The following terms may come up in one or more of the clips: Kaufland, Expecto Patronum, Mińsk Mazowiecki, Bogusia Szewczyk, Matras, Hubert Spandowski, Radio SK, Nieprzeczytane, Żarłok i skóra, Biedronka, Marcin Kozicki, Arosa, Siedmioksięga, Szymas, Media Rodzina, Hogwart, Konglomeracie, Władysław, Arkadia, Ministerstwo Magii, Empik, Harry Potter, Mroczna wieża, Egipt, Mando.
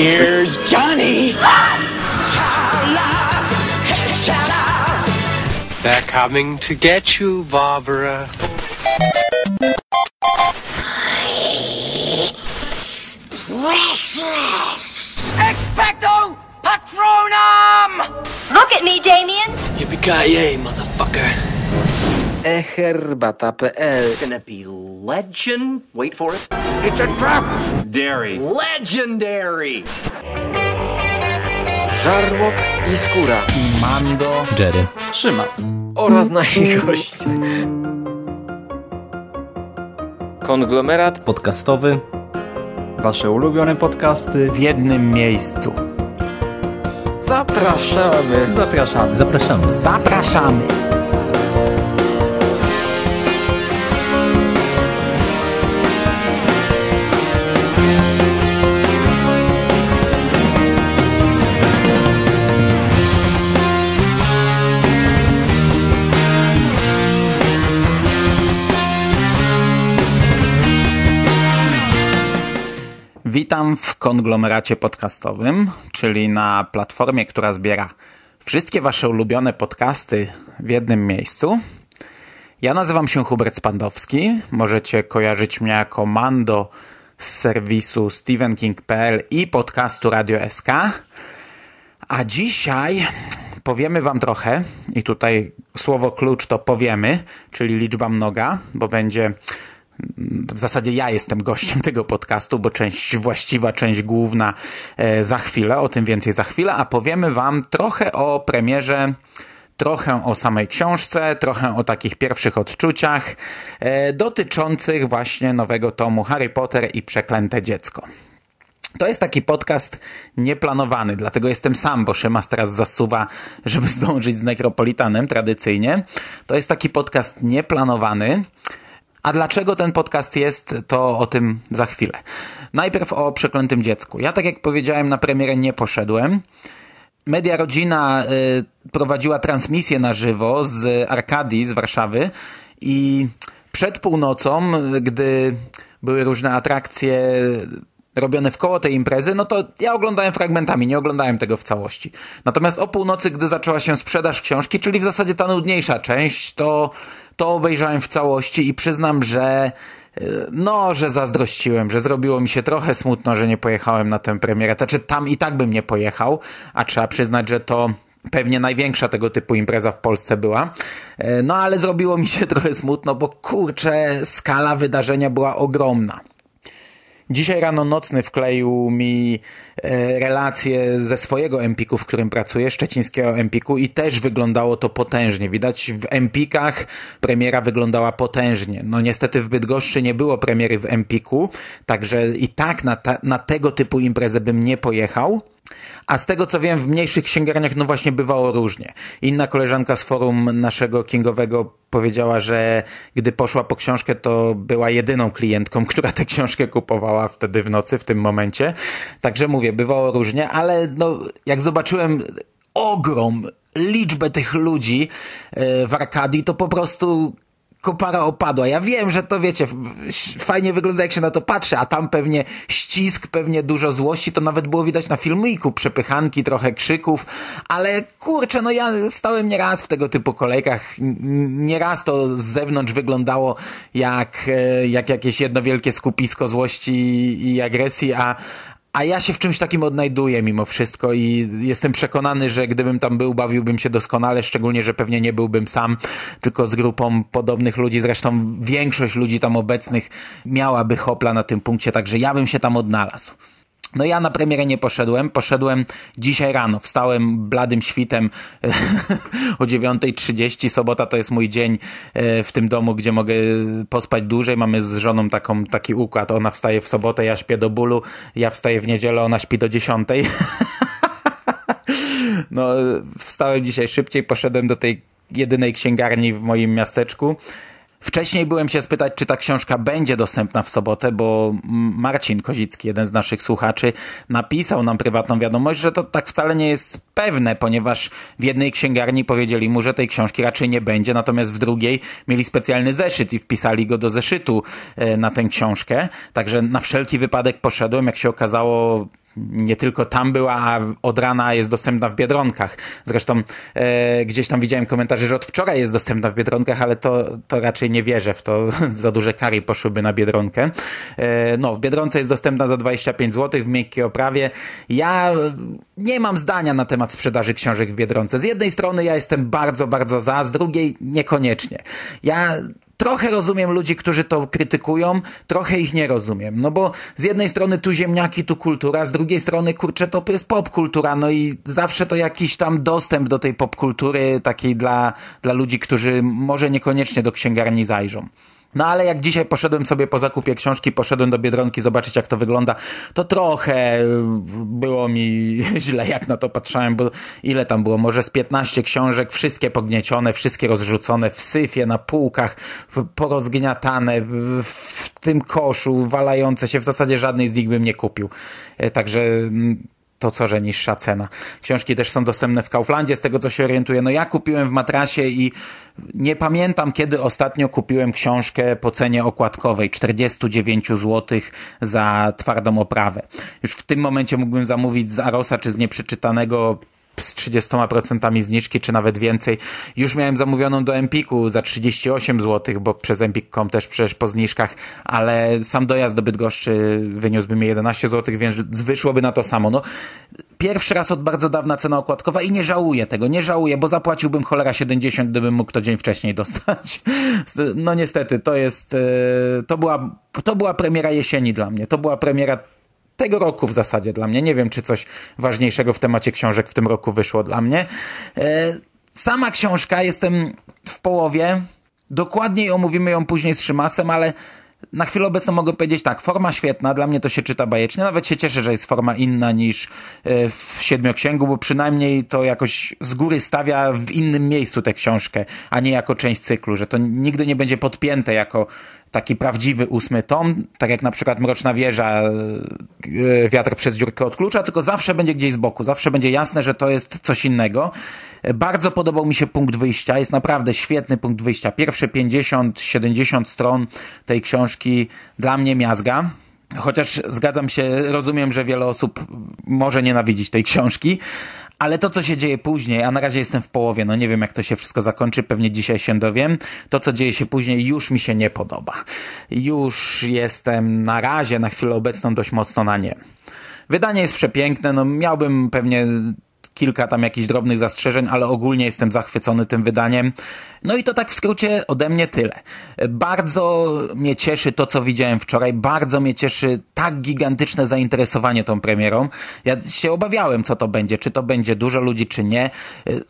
Here's Johnny! They're coming to get you, Barbara. Precious! Expecto Patronum! Look at me, Damien! Yippee-ki-yay, motherfucker. Eherbata.pl. Gonna be legend. Wait for it. It's a trap! Dairy. Legendary! Żarłok i skóra. I Mando. Jerry. Szymas. Oraz nasi goście. Konglomerat podcastowy. Wasze ulubione podcasty w jednym miejscu. Zapraszamy. Zapraszamy. Zapraszamy. Zapraszamy. Witam w konglomeracie podcastowym, czyli na platformie, która zbiera wszystkie wasze ulubione podcasty w jednym miejscu. Ja nazywam się Hubert Spandowski, możecie kojarzyć mnie jako Mando z serwisu stevenking.pl i podcastu Radio SK. A dzisiaj powiemy wam trochę, i tutaj słowo klucz to powiemy, czyli liczba mnoga, bo będzie... W zasadzie ja jestem gościem tego podcastu, bo część właściwa, część główna za chwilę, o tym więcej za chwilę, a powiemy wam trochę o premierze, trochę o samej książce, trochę o takich pierwszych odczuciach dotyczących właśnie nowego tomu Harry Potter i Przeklęte Dziecko. To jest taki podcast nieplanowany, dlatego jestem sam, bo Szymas teraz zasuwa, żeby zdążyć z Necropolitanem tradycyjnie. To jest taki podcast nieplanowany. A dlaczego ten podcast jest, to o tym za chwilę. Najpierw o Przeklętym Dziecku. Ja, tak jak powiedziałem, na premierę nie poszedłem. Media Rodzina prowadziła transmisję na żywo z Arkadii, z Warszawy i przed północą, gdy były różne atrakcje robione w koło tej imprezy, no to ja oglądałem fragmentami, nie oglądałem tego w całości. Natomiast o północy, gdy zaczęła się sprzedaż książki, czyli w zasadzie ta nudniejsza część, to obejrzałem w całości i przyznam, że zazdrościłem, że zrobiło mi się trochę smutno, że nie pojechałem na tę premierę. Znaczy tam i tak bym nie pojechał, a trzeba przyznać, że to pewnie największa tego typu impreza w Polsce była. No ale zrobiło mi się trochę smutno, bo kurczę, skala wydarzenia była ogromna. Dzisiaj rano Nocny wkleił mi relację ze swojego Empiku, w którym pracuję, szczecińskiego Empiku, i też wyglądało to potężnie. Widać, w Empikach premiera wyglądała potężnie. No niestety w Bydgoszczy nie było premiery w Empiku, także i tak na tego typu imprezę bym nie pojechał. A z tego co wiem, w mniejszych księgarniach no właśnie bywało różnie. Inna koleżanka z forum naszego Kingowego powiedziała, że gdy poszła po książkę, to była jedyną klientką, która tę książkę kupowała wtedy w nocy, w tym momencie. Także mówię, bywało różnie, ale no jak zobaczyłem liczbę tych ludzi w Arkadii, to po prostu... kopara opadła. Ja wiem, że to wiecie, fajnie wygląda jak się na to patrzy, a tam pewnie ścisk, pewnie dużo złości, to nawet było widać na filmiku, przepychanki, trochę krzyków, ale kurczę, no ja stałem nieraz w tego typu kolejkach, nieraz to z zewnątrz wyglądało jak jakieś jedno wielkie skupisko złości i agresji, a ja się w czymś takim odnajduję mimo wszystko i jestem przekonany, że gdybym tam był, bawiłbym się doskonale, szczególnie, że pewnie nie byłbym sam, tylko z grupą podobnych ludzi. Zresztą większość ludzi tam obecnych miałaby hopla na tym punkcie, także ja bym się tam odnalazł. No ja na premierę nie poszedłem, poszedłem dzisiaj rano, wstałem bladym świtem o 9:30, sobota to jest mój dzień w tym domu, gdzie mogę pospać dłużej, mamy z żoną taki układ, ona wstaje w sobotę, ja śpię do bólu, ja wstaję w niedzielę, ona śpi do 10:00. No wstałem dzisiaj szybciej, poszedłem do tej jedynej księgarni w moim miasteczku. Wcześniej byłem się spytać, czy ta książka będzie dostępna w sobotę, bo Marcin Kozicki, jeden z naszych słuchaczy, napisał nam prywatną wiadomość, że to tak wcale nie jest pewne, ponieważ w jednej księgarni powiedzieli mu, że tej książki raczej nie będzie, natomiast w drugiej mieli specjalny zeszyt i wpisali go do zeszytu na tę książkę. Także na wszelki wypadek poszedłem, jak się okazało nie tylko tam była, a od rana jest dostępna w Biedronkach. Zresztą gdzieś tam widziałem komentarze, że od wczoraj jest dostępna w Biedronkach, ale to raczej nie wierzę w to. Za duże kary poszłyby na Biedronkę. No, w Biedronce jest dostępna za 25 zł w miękkiej oprawie. Ja nie mam zdania na temat sprzedaży książek w Biedronce. Z jednej strony ja jestem bardzo, bardzo za, z drugiej niekoniecznie. Ja trochę rozumiem ludzi, którzy to krytykują, trochę ich nie rozumiem. No bo z jednej strony tu ziemniaki, tu kultura, z drugiej strony, kurczę, to jest popkultura, no i zawsze to jakiś tam dostęp do tej popkultury takiej dla ludzi, którzy może niekoniecznie do księgarni zajrzą. No ale jak dzisiaj poszedłem sobie po zakupie książki, poszedłem do Biedronki zobaczyć, jak to wygląda, to trochę było mi źle, jak na to patrzyłem, bo ile tam było? Może z 15 książek, wszystkie pogniecione, wszystkie rozrzucone w syfie, na półkach, porozgniatane, w tym koszu, walające się. W zasadzie żadnej z nich bym nie kupił. Także to co, że niższa cena. Książki też są dostępne w Kauflandzie, z tego co się orientuję. No ja kupiłem w Matrasie i nie pamiętam, kiedy ostatnio kupiłem książkę po cenie okładkowej 49 zł za twardą oprawę. Już w tym momencie mógłbym zamówić z Arosa czy z Nieprzeczytanego z 30% zniżki, czy nawet więcej. Już miałem zamówioną do Empiku za 38 zł, bo przez Empik.com też przecież po zniżkach, ale sam dojazd do Bydgoszczy wyniósłby mi 11 zł, więc wyszłoby na to samo. No, pierwszy raz od bardzo dawna cena okładkowa i nie żałuję tego, bo zapłaciłbym cholera 70, gdybym mógł to dzień wcześniej dostać. No niestety, to była premiera jesieni dla mnie, to była premiera tego roku w zasadzie dla mnie. Nie wiem, czy coś ważniejszego w temacie książek w tym roku wyszło dla mnie. Sama książka, jestem w połowie. Dokładniej omówimy ją później z Szymasem, ale na chwilę obecną mogę powiedzieć tak, forma świetna, dla mnie to się czyta bajecznie, nawet się cieszę, że jest forma inna niż w Siedmioksięgu, bo przynajmniej to jakoś z góry stawia w innym miejscu tę książkę, a nie jako część cyklu, że to nigdy nie będzie podpięte jako taki prawdziwy 8 tom, tak jak na przykład Mroczna wieża, Wiatr przez dziurkę od klucza, tylko zawsze będzie gdzieś z boku, zawsze będzie jasne, że to jest coś innego. Bardzo podobał mi się punkt wyjścia, jest naprawdę świetny punkt wyjścia. Pierwsze 50-70 stron tej książki dla mnie miazga. Chociaż zgadzam się, rozumiem, że wiele osób może nienawidzić tej książki, ale to, co się dzieje później, a na razie jestem w połowie, no nie wiem, jak to się wszystko zakończy, pewnie dzisiaj się dowiem, to, co dzieje się później, już mi się nie podoba. Już jestem na razie, na chwilę obecną, dość mocno na nie. Wydanie jest przepiękne, no miałbym pewnie kilka tam jakichś drobnych zastrzeżeń, ale ogólnie jestem zachwycony tym wydaniem. No i to tak w skrócie ode mnie tyle. Bardzo mnie cieszy to, co widziałem wczoraj. Bardzo mnie cieszy tak gigantyczne zainteresowanie tą premierą. Ja się obawiałem, co to będzie. Czy to będzie dużo ludzi, czy nie.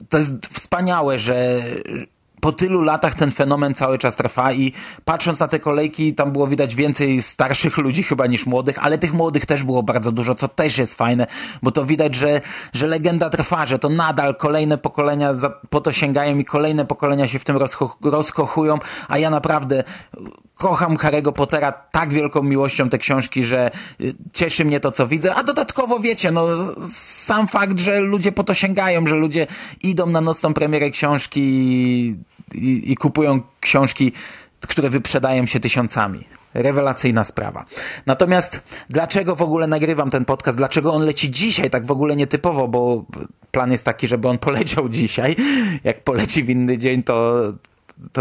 To jest wspaniałe, że po tylu latach ten fenomen cały czas trwa i patrząc na te kolejki, tam było widać więcej starszych ludzi chyba niż młodych, ale tych młodych też było bardzo dużo, co też jest fajne, bo to widać, że legenda trwa, że to nadal kolejne pokolenia po to sięgają i kolejne pokolenia się w tym rozkochują, a ja naprawdę kocham Harry'ego Pottera tak wielką miłością te książki, że cieszy mnie to, co widzę, a dodatkowo wiecie, no sam fakt, że ludzie po to sięgają, że ludzie idą na nocną premierę książki i kupują książki, które wyprzedają się tysiącami. Rewelacyjna sprawa. Natomiast dlaczego w ogóle nagrywam ten podcast? Dlaczego on leci dzisiaj tak w ogóle nietypowo? Bo plan jest taki, żeby on poleciał dzisiaj. Jak poleci w inny dzień, to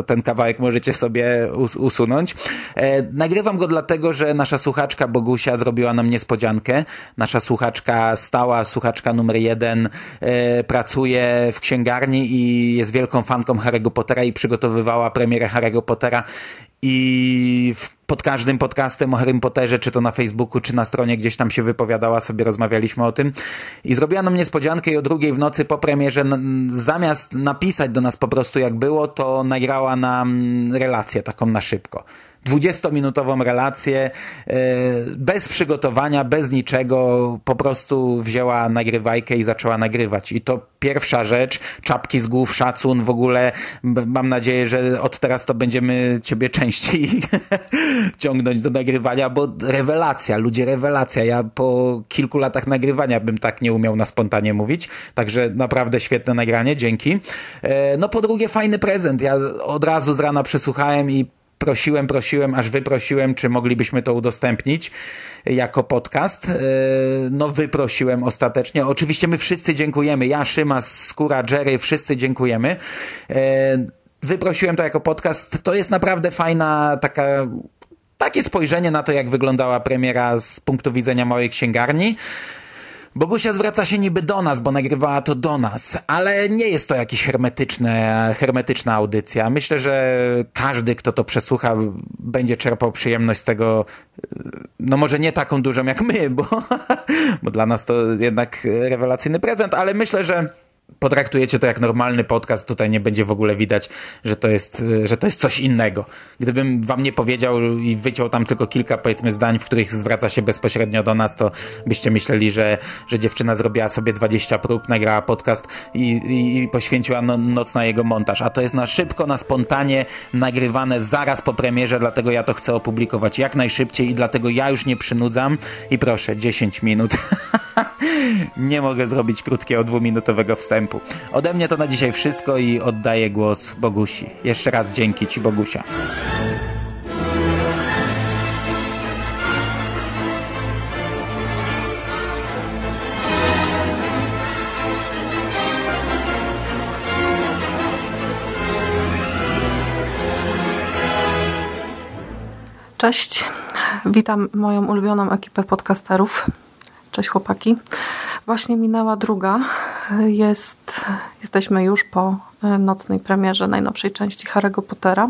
ten kawałek możecie sobie usunąć. Nagrywam go dlatego, że nasza słuchaczka Bogusia zrobiła nam niespodziankę. Nasza słuchaczka stała, słuchaczka numer 1, pracuje w księgarni i jest wielką fanką Harry'ego Pottera i przygotowywała premierę Harry'ego Pottera i pod każdym podcastem o Harrym Potterze, czy to na Facebooku, czy na stronie gdzieś tam się wypowiadała, sobie rozmawialiśmy o tym i zrobiła nam niespodziankę i o 2:00 w nocy po premierze zamiast napisać do nas po prostu jak było, to nagrała nam relację taką na szybko. 20-minutową relację, bez przygotowania, bez niczego, po prostu wzięła nagrywajkę i zaczęła nagrywać. I to pierwsza rzecz, czapki z głów, szacun, w ogóle mam nadzieję, że od teraz to będziemy ciebie częściej ciągnąć do nagrywania, bo rewelacja, ludzie, rewelacja. Ja po kilku latach nagrywania bym tak nie umiał na spontanie mówić, także naprawdę świetne nagranie, dzięki. No po drugie, fajny prezent. Ja od razu z rana przesłuchałem i prosiłem, aż wyprosiłem, czy moglibyśmy to udostępnić jako podcast. No wyprosiłem ostatecznie. Oczywiście my wszyscy dziękujemy. Ja, Szymas, Skóra, Jerry, wszyscy dziękujemy. Wyprosiłem to jako podcast. To jest naprawdę fajna takie spojrzenie na to, jak wyglądała premiera z punktu widzenia małej księgarni. Bogusia zwraca się niby do nas, bo nagrywała to do nas, ale nie jest to jakaś hermetyczna audycja. Myślę, że każdy, kto to przesłucha, będzie czerpał przyjemność z tego, no może nie taką dużą jak my, bo dla nas to jednak rewelacyjny prezent, ale myślę, że potraktujecie to jak normalny podcast, tutaj nie będzie w ogóle widać, że to jest coś innego. Gdybym wam nie powiedział i wyciął tam tylko kilka, powiedzmy, zdań, w których zwraca się bezpośrednio do nas, to byście myśleli, że dziewczyna zrobiła sobie 20 prób, nagrała podcast i poświęciła noc na jego montaż. A to jest na szybko, na spontanie, nagrywane zaraz po premierze, dlatego ja to chcę opublikować jak najszybciej i dlatego ja już nie przynudzam. I proszę, 10 minut. Nie mogę zrobić krótkiego, 2-minutowego wstępu. Ode mnie to na dzisiaj wszystko i oddaję głos Bogusi. Jeszcze raz dzięki Ci, Bogusia. Cześć, witam moją ulubioną ekipę podcasterów. Cześć chłopaki. Właśnie minęła druga. Jesteśmy już po nocnej premierze najnowszej części Harry'ego Pottera.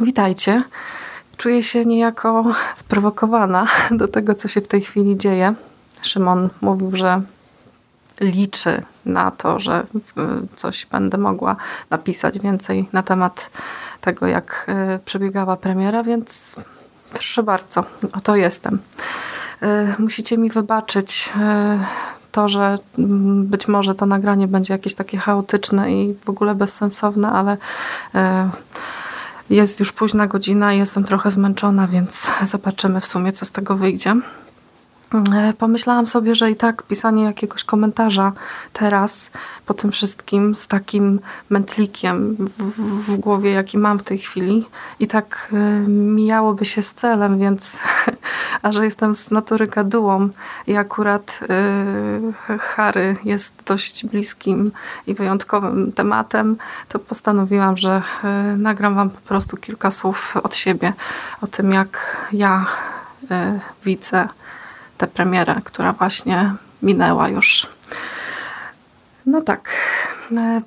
Witajcie. Czuję się niejako sprowokowana do tego, co się w tej chwili dzieje. Szymon mówił, że liczy na to, że coś będę mogła napisać więcej na temat tego, jak przebiegała premiera, więc proszę bardzo, oto jestem. Musicie mi wybaczyć to, że być może to nagranie będzie jakieś takie chaotyczne i w ogóle bezsensowne, ale jest już późna godzina i jestem trochę zmęczona, więc zobaczymy w sumie, co z tego wyjdzie. Pomyślałam sobie, że i tak pisanie jakiegoś komentarza teraz po tym wszystkim z takim mętlikiem w głowie, jaki mam w tej chwili, i tak mijałoby się z celem, więc a że jestem z natury gadułą i akurat Harry jest dość bliskim i wyjątkowym tematem, to postanowiłam, że nagram wam po prostu kilka słów od siebie o tym, jak ja widzę tę premierę, która właśnie minęła już. No tak,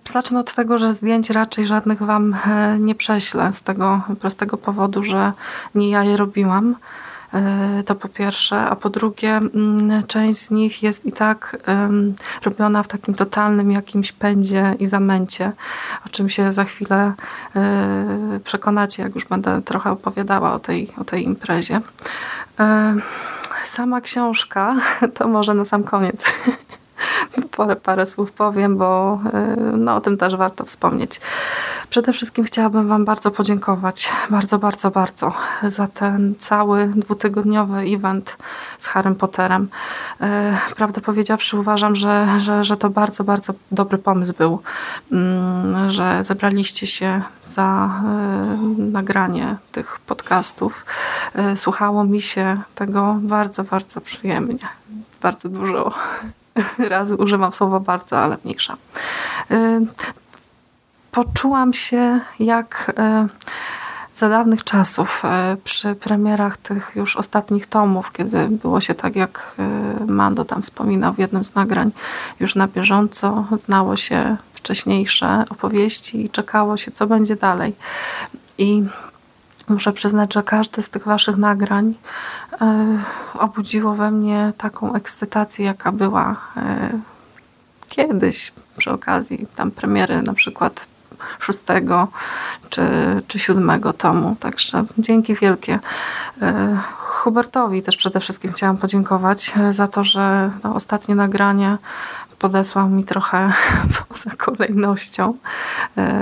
zacznę od tego, że zdjęć raczej żadnych wam nie prześlę z tego prostego powodu, że nie ja je robiłam. To po pierwsze, a po drugie część z nich jest i tak robiona w takim totalnym jakimś pędzie i zamęcie, o czym się za chwilę przekonacie, jak już będę trochę opowiadała o tej imprezie. Sama książka, to może na sam koniec parę słów powiem, bo no, o tym też warto wspomnieć. Przede wszystkim chciałabym wam bardzo podziękować, bardzo, bardzo, bardzo za ten cały 2-tygodniowy event z Harrym Potterem. Prawdę powiedziawszy, uważam, że to bardzo, bardzo dobry pomysł był, że zebraliście się za nagranie tych podcastów. Słuchało mi się tego bardzo, bardzo przyjemnie. Bardzo dużo raz używam słowa bardzo, ale mniejsza. Poczułam się jak za dawnych czasów przy premierach tych już ostatnich tomów, kiedy było się tak, jak Mando tam wspominał w jednym z nagrań, już na bieżąco znało się wcześniejsze opowieści i czekało się, co będzie dalej. I muszę przyznać, że każde z tych waszych nagrań obudziło we mnie taką ekscytację, jaka była kiedyś przy okazji tam premiery na przykład 6 czy 7 tomu. Także dzięki wielkie. Hubertowi też przede wszystkim chciałam podziękować za to, że to ostatnie nagranie podesłał mi trochę poza kolejnością,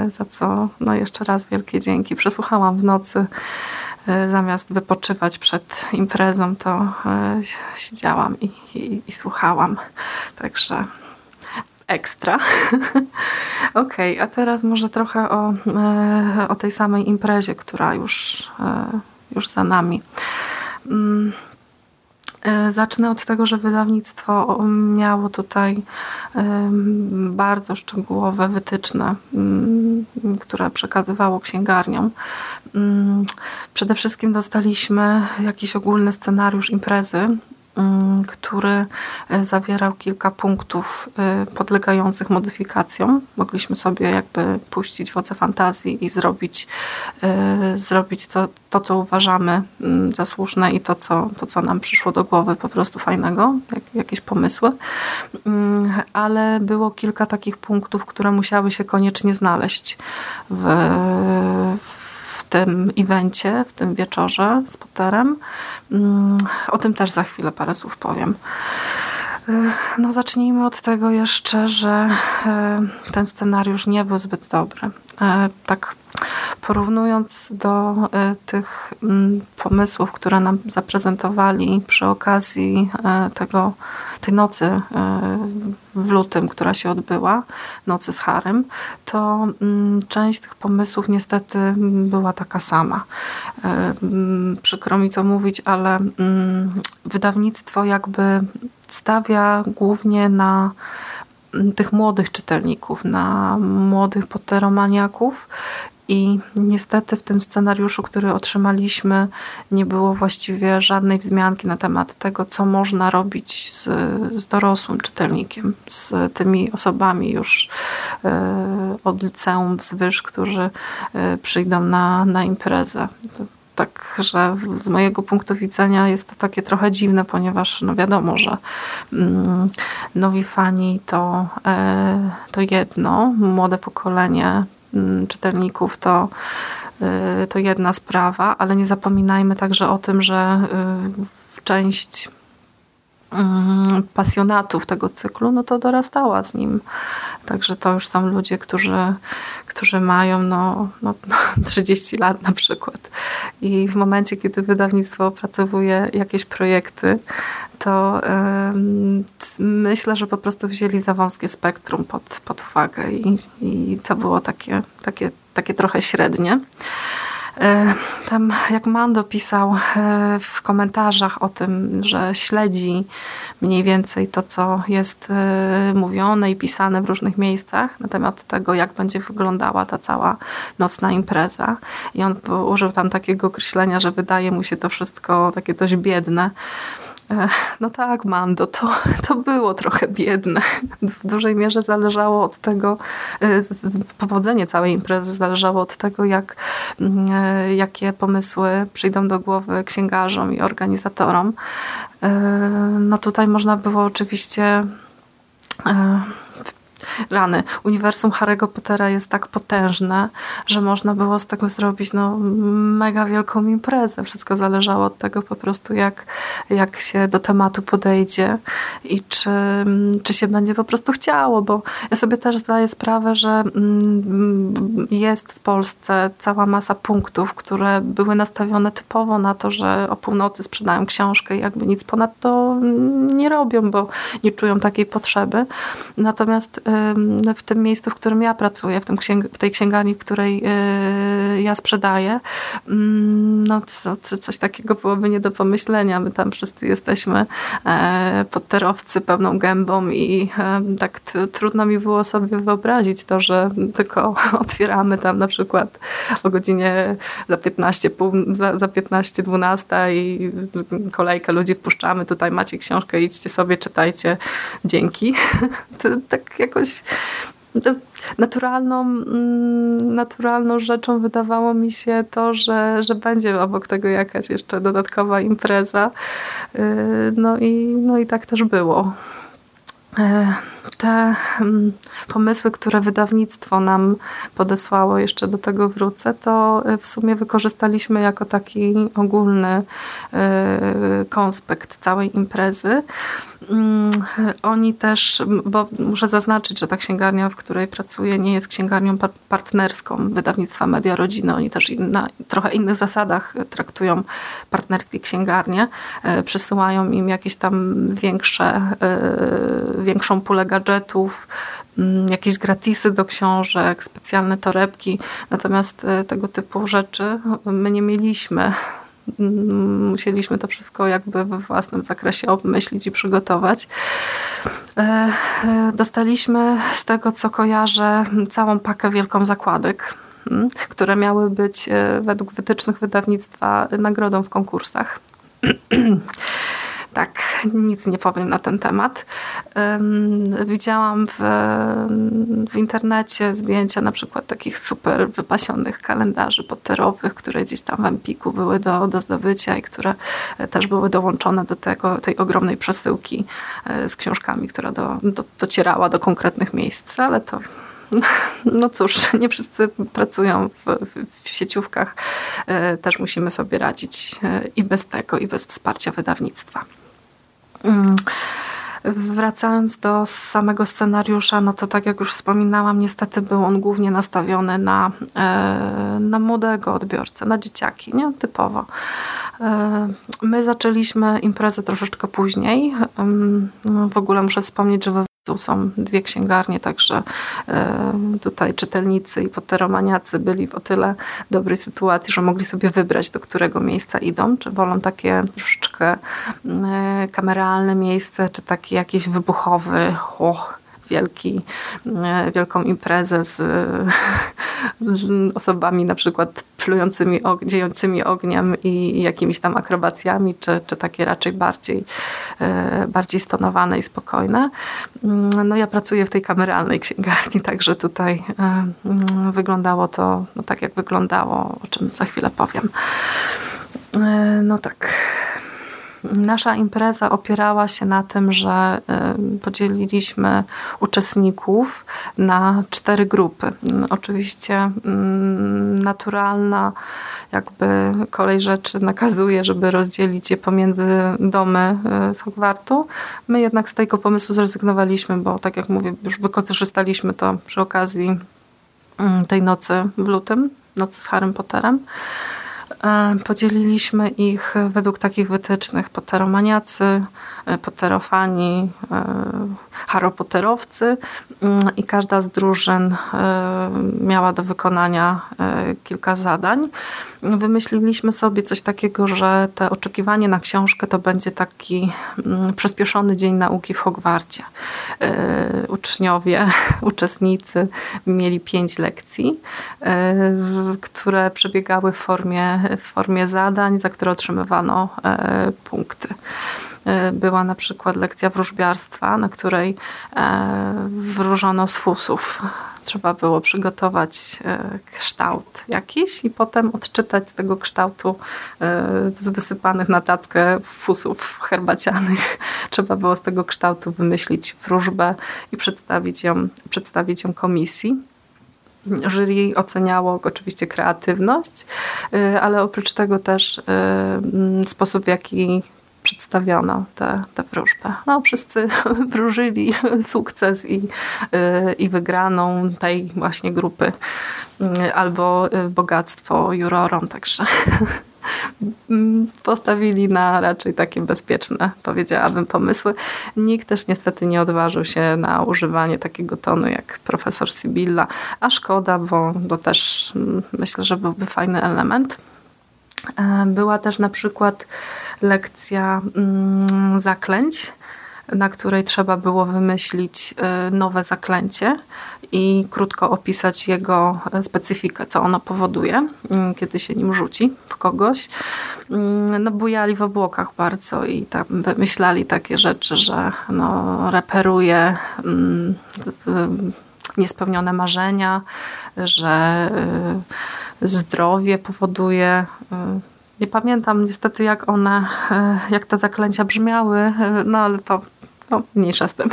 za co no jeszcze raz wielkie dzięki. Przesłuchałam w nocy, zamiast wypoczywać przed imprezą, to siedziałam i słuchałam. Także ekstra. Okej, a teraz może trochę o tej samej imprezie, która już za nami. Zacznę od tego, że wydawnictwo miało tutaj bardzo szczegółowe wytyczne, które przekazywało księgarniom. Przede wszystkim dostaliśmy jakiś ogólny scenariusz imprezy, który zawierał kilka punktów podlegających modyfikacjom. Mogliśmy sobie jakby puścić woce fantazji i zrobić to, co uważamy za słuszne i to, co nam przyszło do głowy po prostu fajnego, jakieś pomysły. Ale było kilka takich punktów, które musiały się koniecznie znaleźć w tym evencie, w tym wieczorze z Potterem. O tym też za chwilę parę słów powiem. No zacznijmy od tego jeszcze, że ten scenariusz nie był zbyt dobry. Tak porównując do tych pomysłów, które nam zaprezentowali przy okazji tej nocy w lutym, która się odbyła, nocy z Harrym, to część tych pomysłów niestety była taka sama. Przykro mi to mówić, ale wydawnictwo jakby stawia głównie na tych młodych czytelników, na młodych potteromaniaków i niestety w tym scenariuszu, który otrzymaliśmy, nie było właściwie żadnej wzmianki na temat tego, co można robić z dorosłym czytelnikiem, z tymi osobami już od liceum wzwyż, którzy przyjdą na imprezę. Także z mojego punktu widzenia jest to takie trochę dziwne, ponieważ no wiadomo, że nowi fani to jedno, młode pokolenie czytelników to jedna sprawa, ale nie zapominajmy także o tym, że część pasjonatów tego cyklu, no to dorastała z nim. Także to już są ludzie, którzy mają 30 lat na przykład. I w momencie, kiedy wydawnictwo opracowuje jakieś projekty, to myślę, że po prostu wzięli za wąskie spektrum pod uwagę i to było takie trochę średnie. Tam jak Mando pisał w komentarzach o tym, że śledzi mniej więcej to, co jest mówione i pisane w różnych miejscach na temat tego, jak będzie wyglądała ta cała nocna impreza i on użył tam takiego określenia, że wydaje mu się to wszystko takie dość biedne. No tak, Mando, to było trochę biedne. W dużej mierze zależało od tego, powodzenie całej imprezy zależało od tego, jakie pomysły przyjdą do głowy księgarzom i organizatorom. No tutaj można było oczywiście... Rany. Uniwersum Harry'ego Pottera jest tak potężne, że można było z tego zrobić mega wielką imprezę. Wszystko zależało od tego po prostu, jak się do tematu podejdzie i czy się będzie po prostu chciało, bo ja sobie też zdaję sprawę, że jest w Polsce cała masa punktów, które były nastawione typowo na to, że o północy sprzedają książkę i jakby nic ponad to nie robią, bo nie czują takiej potrzeby. Natomiast w tym miejscu, w którym ja pracuję, w tej księgarni, w której ja sprzedaję, coś takiego byłoby nie do pomyślenia. My tam wszyscy jesteśmy potterowcy pełną gębą i tak trudno mi było sobie wyobrazić to, że tylko otwieramy tam na przykład o godzinie za 15:12 i kolejkę ludzi wpuszczamy. Tutaj macie książkę, idźcie sobie, czytajcie. Dzięki. Tak jakoś naturalną rzeczą wydawało mi się to, że będzie obok tego jakaś jeszcze dodatkowa impreza. No i tak też było. Te pomysły, które wydawnictwo nam podesłało, jeszcze do tego wrócę, to w sumie wykorzystaliśmy jako taki ogólny konspekt całej imprezy. Oni też, bo muszę zaznaczyć, że ta księgarnia, w której pracuję, nie jest księgarnią partnerską wydawnictwa Media Rodzina. Oni też na trochę innych zasadach traktują partnerskie księgarnie. Przysyłają im jakieś tam większą pulę gadżetów, jakieś gratisy do książek, specjalne torebki. Natomiast tego typu rzeczy my nie mieliśmy. Musieliśmy to wszystko jakby we własnym zakresie obmyślić i przygotować. Dostaliśmy z tego, co kojarzę, całą pakę wielką zakładek, które miały być według wytycznych wydawnictwa nagrodą w konkursach. Tak, nic nie powiem na ten temat. Widziałam w internecie zdjęcia na przykład takich super wypasionych kalendarzy poterowych, które gdzieś tam w Empiku były do zdobycia i które też były dołączone do tej ogromnej przesyłki z książkami, która docierała do konkretnych miejsc, ale to... No cóż, nie wszyscy pracują w sieciówkach. Też musimy sobie radzić i bez tego, i bez wsparcia wydawnictwa. Wracając do samego scenariusza, no to tak jak już wspominałam, niestety był on głównie nastawiony na młodego odbiorcę, na dzieciaki, nie? Typowo. My zaczęliśmy imprezę troszeczkę później. W ogóle muszę wspomnieć, że tu są dwie księgarnie, także tutaj czytelnicy i poteromaniacy byli w o tyle dobrej sytuacji, że mogli sobie wybrać, do którego miejsca idą, czy wolą takie troszeczkę kameralne miejsce, czy taki jakiś wybuchowy, wielką imprezę z osobami na przykład plującymi, dziejącymi ogniem i jakimiś tam akrobacjami, czy takie raczej bardziej stonowane i spokojne. No ja pracuję w tej kameralnej księgarni, także tutaj wyglądało to no tak, jak wyglądało, o czym za chwilę powiem. No tak. Nasza impreza opierała się na tym, że podzieliliśmy uczestników na 4 grupy. Oczywiście naturalna jakby kolej rzeczy nakazuje, żeby rozdzielić je pomiędzy domy Hogwartu. My jednak z tego pomysłu zrezygnowaliśmy, bo tak jak mówię, już wykorzystaliśmy to przy okazji tej nocy w lutym, nocy z Harrym Potterem. Podzieliliśmy ich według takich wytycznych: potteromaniacy, potterofani, harropotterowcy, i każda z drużyn miała do wykonania kilka zadań. Wymyśliliśmy sobie coś takiego, że to oczekiwanie na książkę to będzie taki przyspieszony dzień nauki w Hogwarcie. Uczniowie, uczestnicy mieli 5 lekcji, które przebiegały w formie zadań, za które otrzymywano punkty. Była na przykład lekcja wróżbiarstwa, na której wróżono z fusów. Trzeba było przygotować kształt jakiś i potem odczytać z tego kształtu z wysypanych na tackę fusów herbacianych. Trzeba było z tego kształtu wymyślić wróżbę i przedstawić ją komisji. Jury oceniało oczywiście kreatywność, ale oprócz tego też sposób, w jaki przedstawiono tę wróżbę. No, wszyscy wróżyli sukces i wygraną tej właśnie grupy albo bogactwo jurorom, także postawili na raczej takie bezpieczne, powiedziałabym, pomysły. Nikt też niestety nie odważył się na używanie takiego tonu jak profesor Sibilla, a szkoda, bo też myślę, że byłby fajny element. Była też na przykład lekcja zaklęć, na której trzeba było wymyślić nowe zaklęcie i krótko opisać jego specyfikę, co ono powoduje, kiedy się nim rzuci w kogoś. No, bujali w obłokach bardzo i tam wymyślali takie rzeczy, że no, reperuje niespełnione marzenia, że zdrowie powoduje... Nie pamiętam niestety, jak te zaklęcia brzmiały, no ale to mniejsza z tym.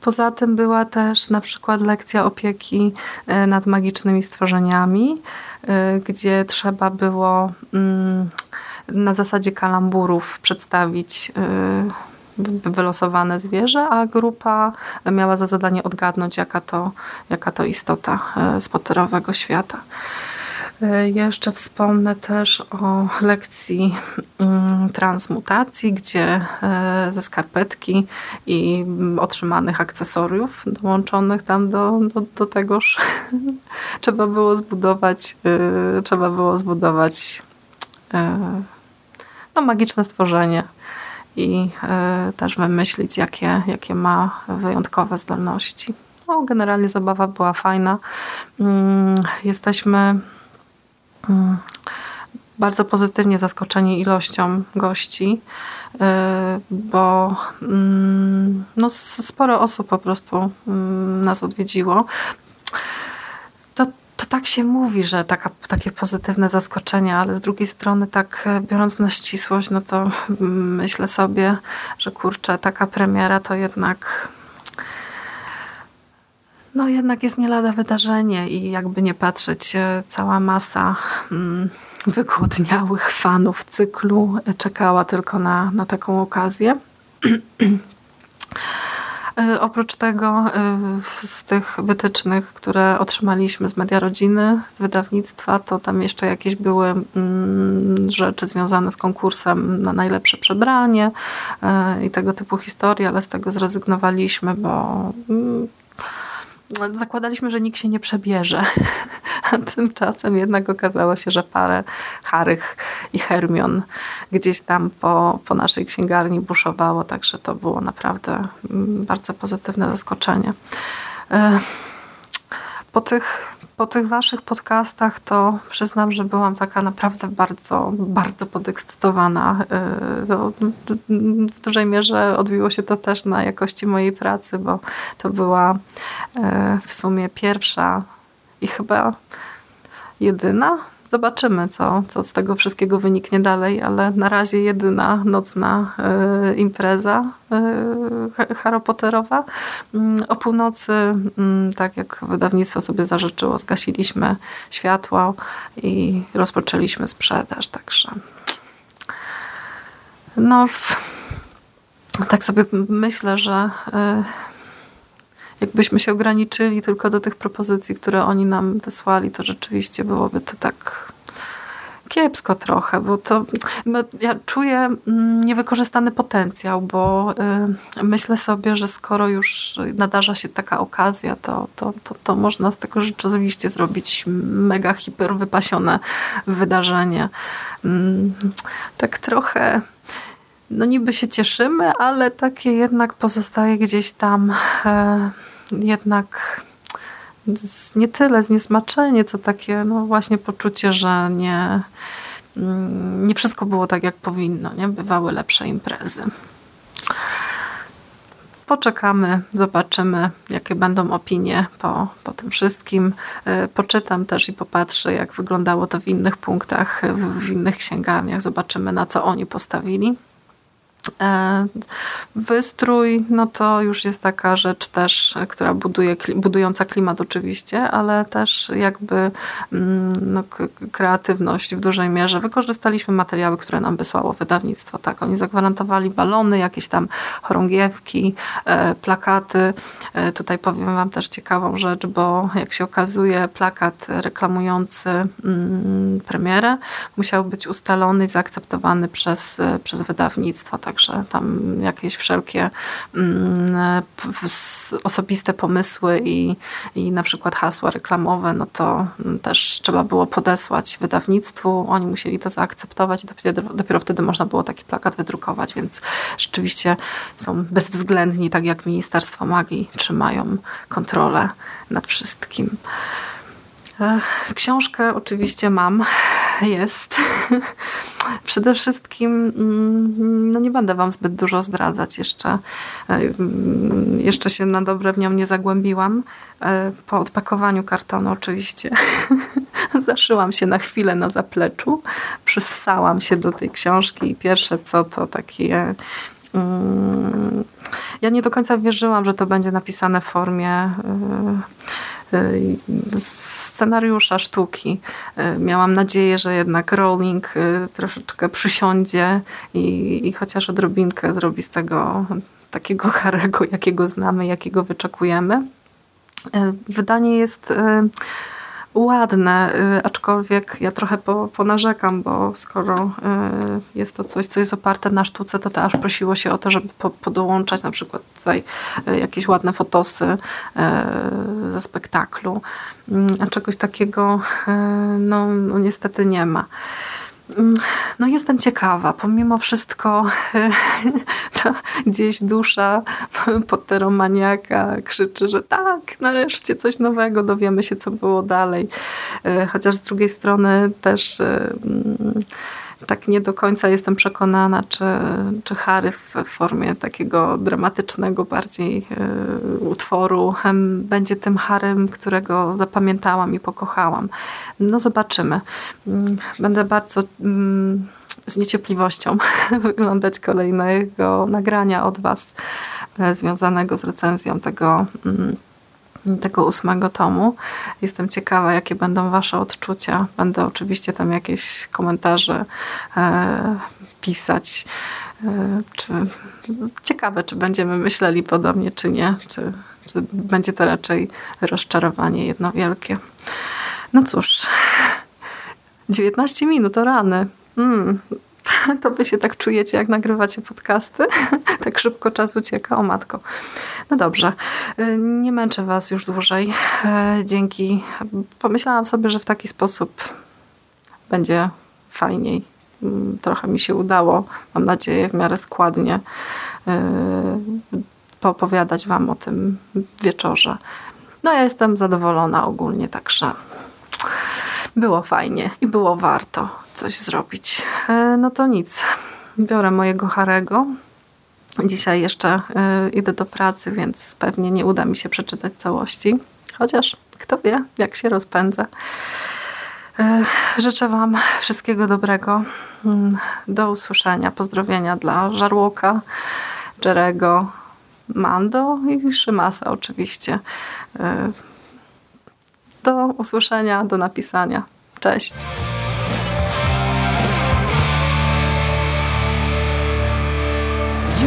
Poza tym była też na przykład lekcja opieki nad magicznymi stworzeniami, gdzie trzeba było na zasadzie kalamburów przedstawić wylosowane zwierzę, a grupa miała za zadanie odgadnąć, jaka to istota z potterowego świata. Ja jeszcze wspomnę też o lekcji transmutacji, gdzie ze skarpetki i otrzymanych akcesoriów dołączonych tam do tegoż trzeba było zbudować magiczne stworzenie i też wymyślić, jakie ma wyjątkowe zdolności. No, generalnie zabawa była fajna. Jesteśmy bardzo pozytywnie zaskoczeni ilością gości, bo sporo osób po prostu nas odwiedziło. To tak się mówi, że takie pozytywne zaskoczenia, ale z drugiej strony tak biorąc na ścisłość, no to myślę sobie, że taka premiera to jednak... No jednak jest nie lada wydarzenie i jakby nie patrzeć, cała masa wygłodniałych fanów cyklu czekała tylko na taką okazję. Oprócz tego z tych wytycznych, które otrzymaliśmy z Media Rodziny, z wydawnictwa, to tam jeszcze jakieś były rzeczy związane z konkursem na najlepsze przebranie i tego typu historie, ale z tego zrezygnowaliśmy, bo... Zakładaliśmy, że nikt się nie przebierze, a tymczasem jednak okazało się, że parę Harrych i Hermion gdzieś tam po naszej księgarni buszowało, także to było naprawdę bardzo pozytywne zaskoczenie. Po tych waszych podcastach to przyznam, że byłam taka naprawdę bardzo, bardzo podekscytowana. W dużej mierze odbiło się to też na jakości mojej pracy, bo to była w sumie pierwsza i chyba jedyna. Zobaczymy, co z tego wszystkiego wyniknie dalej, ale na razie jedyna nocna impreza Harry Potterowa. O północy, tak jak wydawnictwo sobie zażyczyło, zgasiliśmy światła i rozpoczęliśmy sprzedaż. Także tak sobie myślę, że jakbyśmy się ograniczyli tylko do tych propozycji, które oni nam wysłali, to rzeczywiście byłoby to tak kiepsko trochę, bo to ja czuję niewykorzystany potencjał, bo myślę sobie, że skoro już nadarza się taka okazja, to można z tego rzeczywiście zrobić mega hiper wypasione wydarzenie. Tak trochę... niby się cieszymy, ale takie jednak pozostaje gdzieś tam jednak nie tyle zniesmaczenie, co takie właśnie poczucie, że nie wszystko było tak jak powinno, nie? Bywały lepsze imprezy. Poczekamy, zobaczymy, jakie będą opinie po tym wszystkim. Poczytam też i popatrzę, jak wyglądało to w innych punktach, w innych księgarniach. Zobaczymy, na co oni postawili. Wystrój, to już jest taka rzecz też, która budująca klimat oczywiście, ale też jakby kreatywność w dużej mierze. Wykorzystaliśmy materiały, które nam wysłało wydawnictwo. Tak, oni zagwarantowali balony, jakieś tam chorągiewki, plakaty. Tutaj powiem wam też ciekawą rzecz, bo jak się okazuje, plakat reklamujący premierę musiał być ustalony i zaakceptowany przez wydawnictwo. Także tam jakieś wszelkie osobiste pomysły i na przykład hasła reklamowe, to też trzeba było podesłać wydawnictwu. Oni musieli to zaakceptować i dopiero wtedy można było taki plakat wydrukować, więc rzeczywiście są bezwzględni, tak jak Ministerstwo Magii trzymają kontrolę nad wszystkim. Książkę oczywiście mam, jest. Przede wszystkim nie będę wam zbyt dużo zdradzać jeszcze. Jeszcze się na dobre w nią nie zagłębiłam. Po odpakowaniu kartonu oczywiście zaszyłam się na chwilę na zapleczu. Przyssałam się do tej książki i pierwsze co to takie... Ja nie do końca wierzyłam, że to będzie napisane w formie scenariusza sztuki. Miałam nadzieję, że jednak Rowling troszeczkę przysiądzie i chociaż odrobinkę zrobi z tego takiego Harry'ego, jakiego znamy, jakiego wyczekujemy. Wydanie jest ładne, aczkolwiek ja trochę ponarzekam, bo skoro jest to coś, co jest oparte na sztuce, to aż prosiło się o to, żeby podołączać na przykład tutaj jakieś ładne fotosy ze spektaklu, a czegoś takiego no niestety nie ma. No jestem ciekawa, pomimo wszystko gdzieś dusza poteromaniaka krzyczy, że tak, nareszcie coś nowego, dowiemy się co było dalej. Chociaż z drugiej strony też tak nie do końca jestem przekonana, czy Harry w formie takiego dramatycznego bardziej utworu będzie tym Harrym, którego zapamiętałam i pokochałam. No zobaczymy. Będę bardzo z niecierpliwością oglądać kolejnego nagrania od Was związanego z recenzją tego 8 tomu. Jestem ciekawa, jakie będą Wasze odczucia. Będę oczywiście tam jakieś komentarze pisać. Ciekawe, czy będziemy myśleli podobnie, czy nie. Czy będzie to raczej rozczarowanie jedno wielkie. No cóż, 19 minut, o rany. To wy się tak czujecie, jak nagrywacie podcasty? Tak szybko czas ucieka, o matko. No dobrze, nie męczę was już dłużej. Dzięki. Pomyślałam sobie, że w taki sposób będzie fajniej. Trochę mi się udało, mam nadzieję, w miarę składnie poopowiadać wam o tym wieczorze. No ja jestem zadowolona ogólnie, także było fajnie i było warto coś zrobić. No to nic. Biorę mojego Harego. Dzisiaj jeszcze idę do pracy, więc pewnie nie uda mi się przeczytać całości. Chociaż kto wie, jak się rozpędzę. Życzę wam wszystkiego dobrego. Do usłyszenia. Pozdrowienia dla Żarłoka, Jerego, Mando i Szymasa oczywiście. Do usłyszenia, do napisania. Cześć! You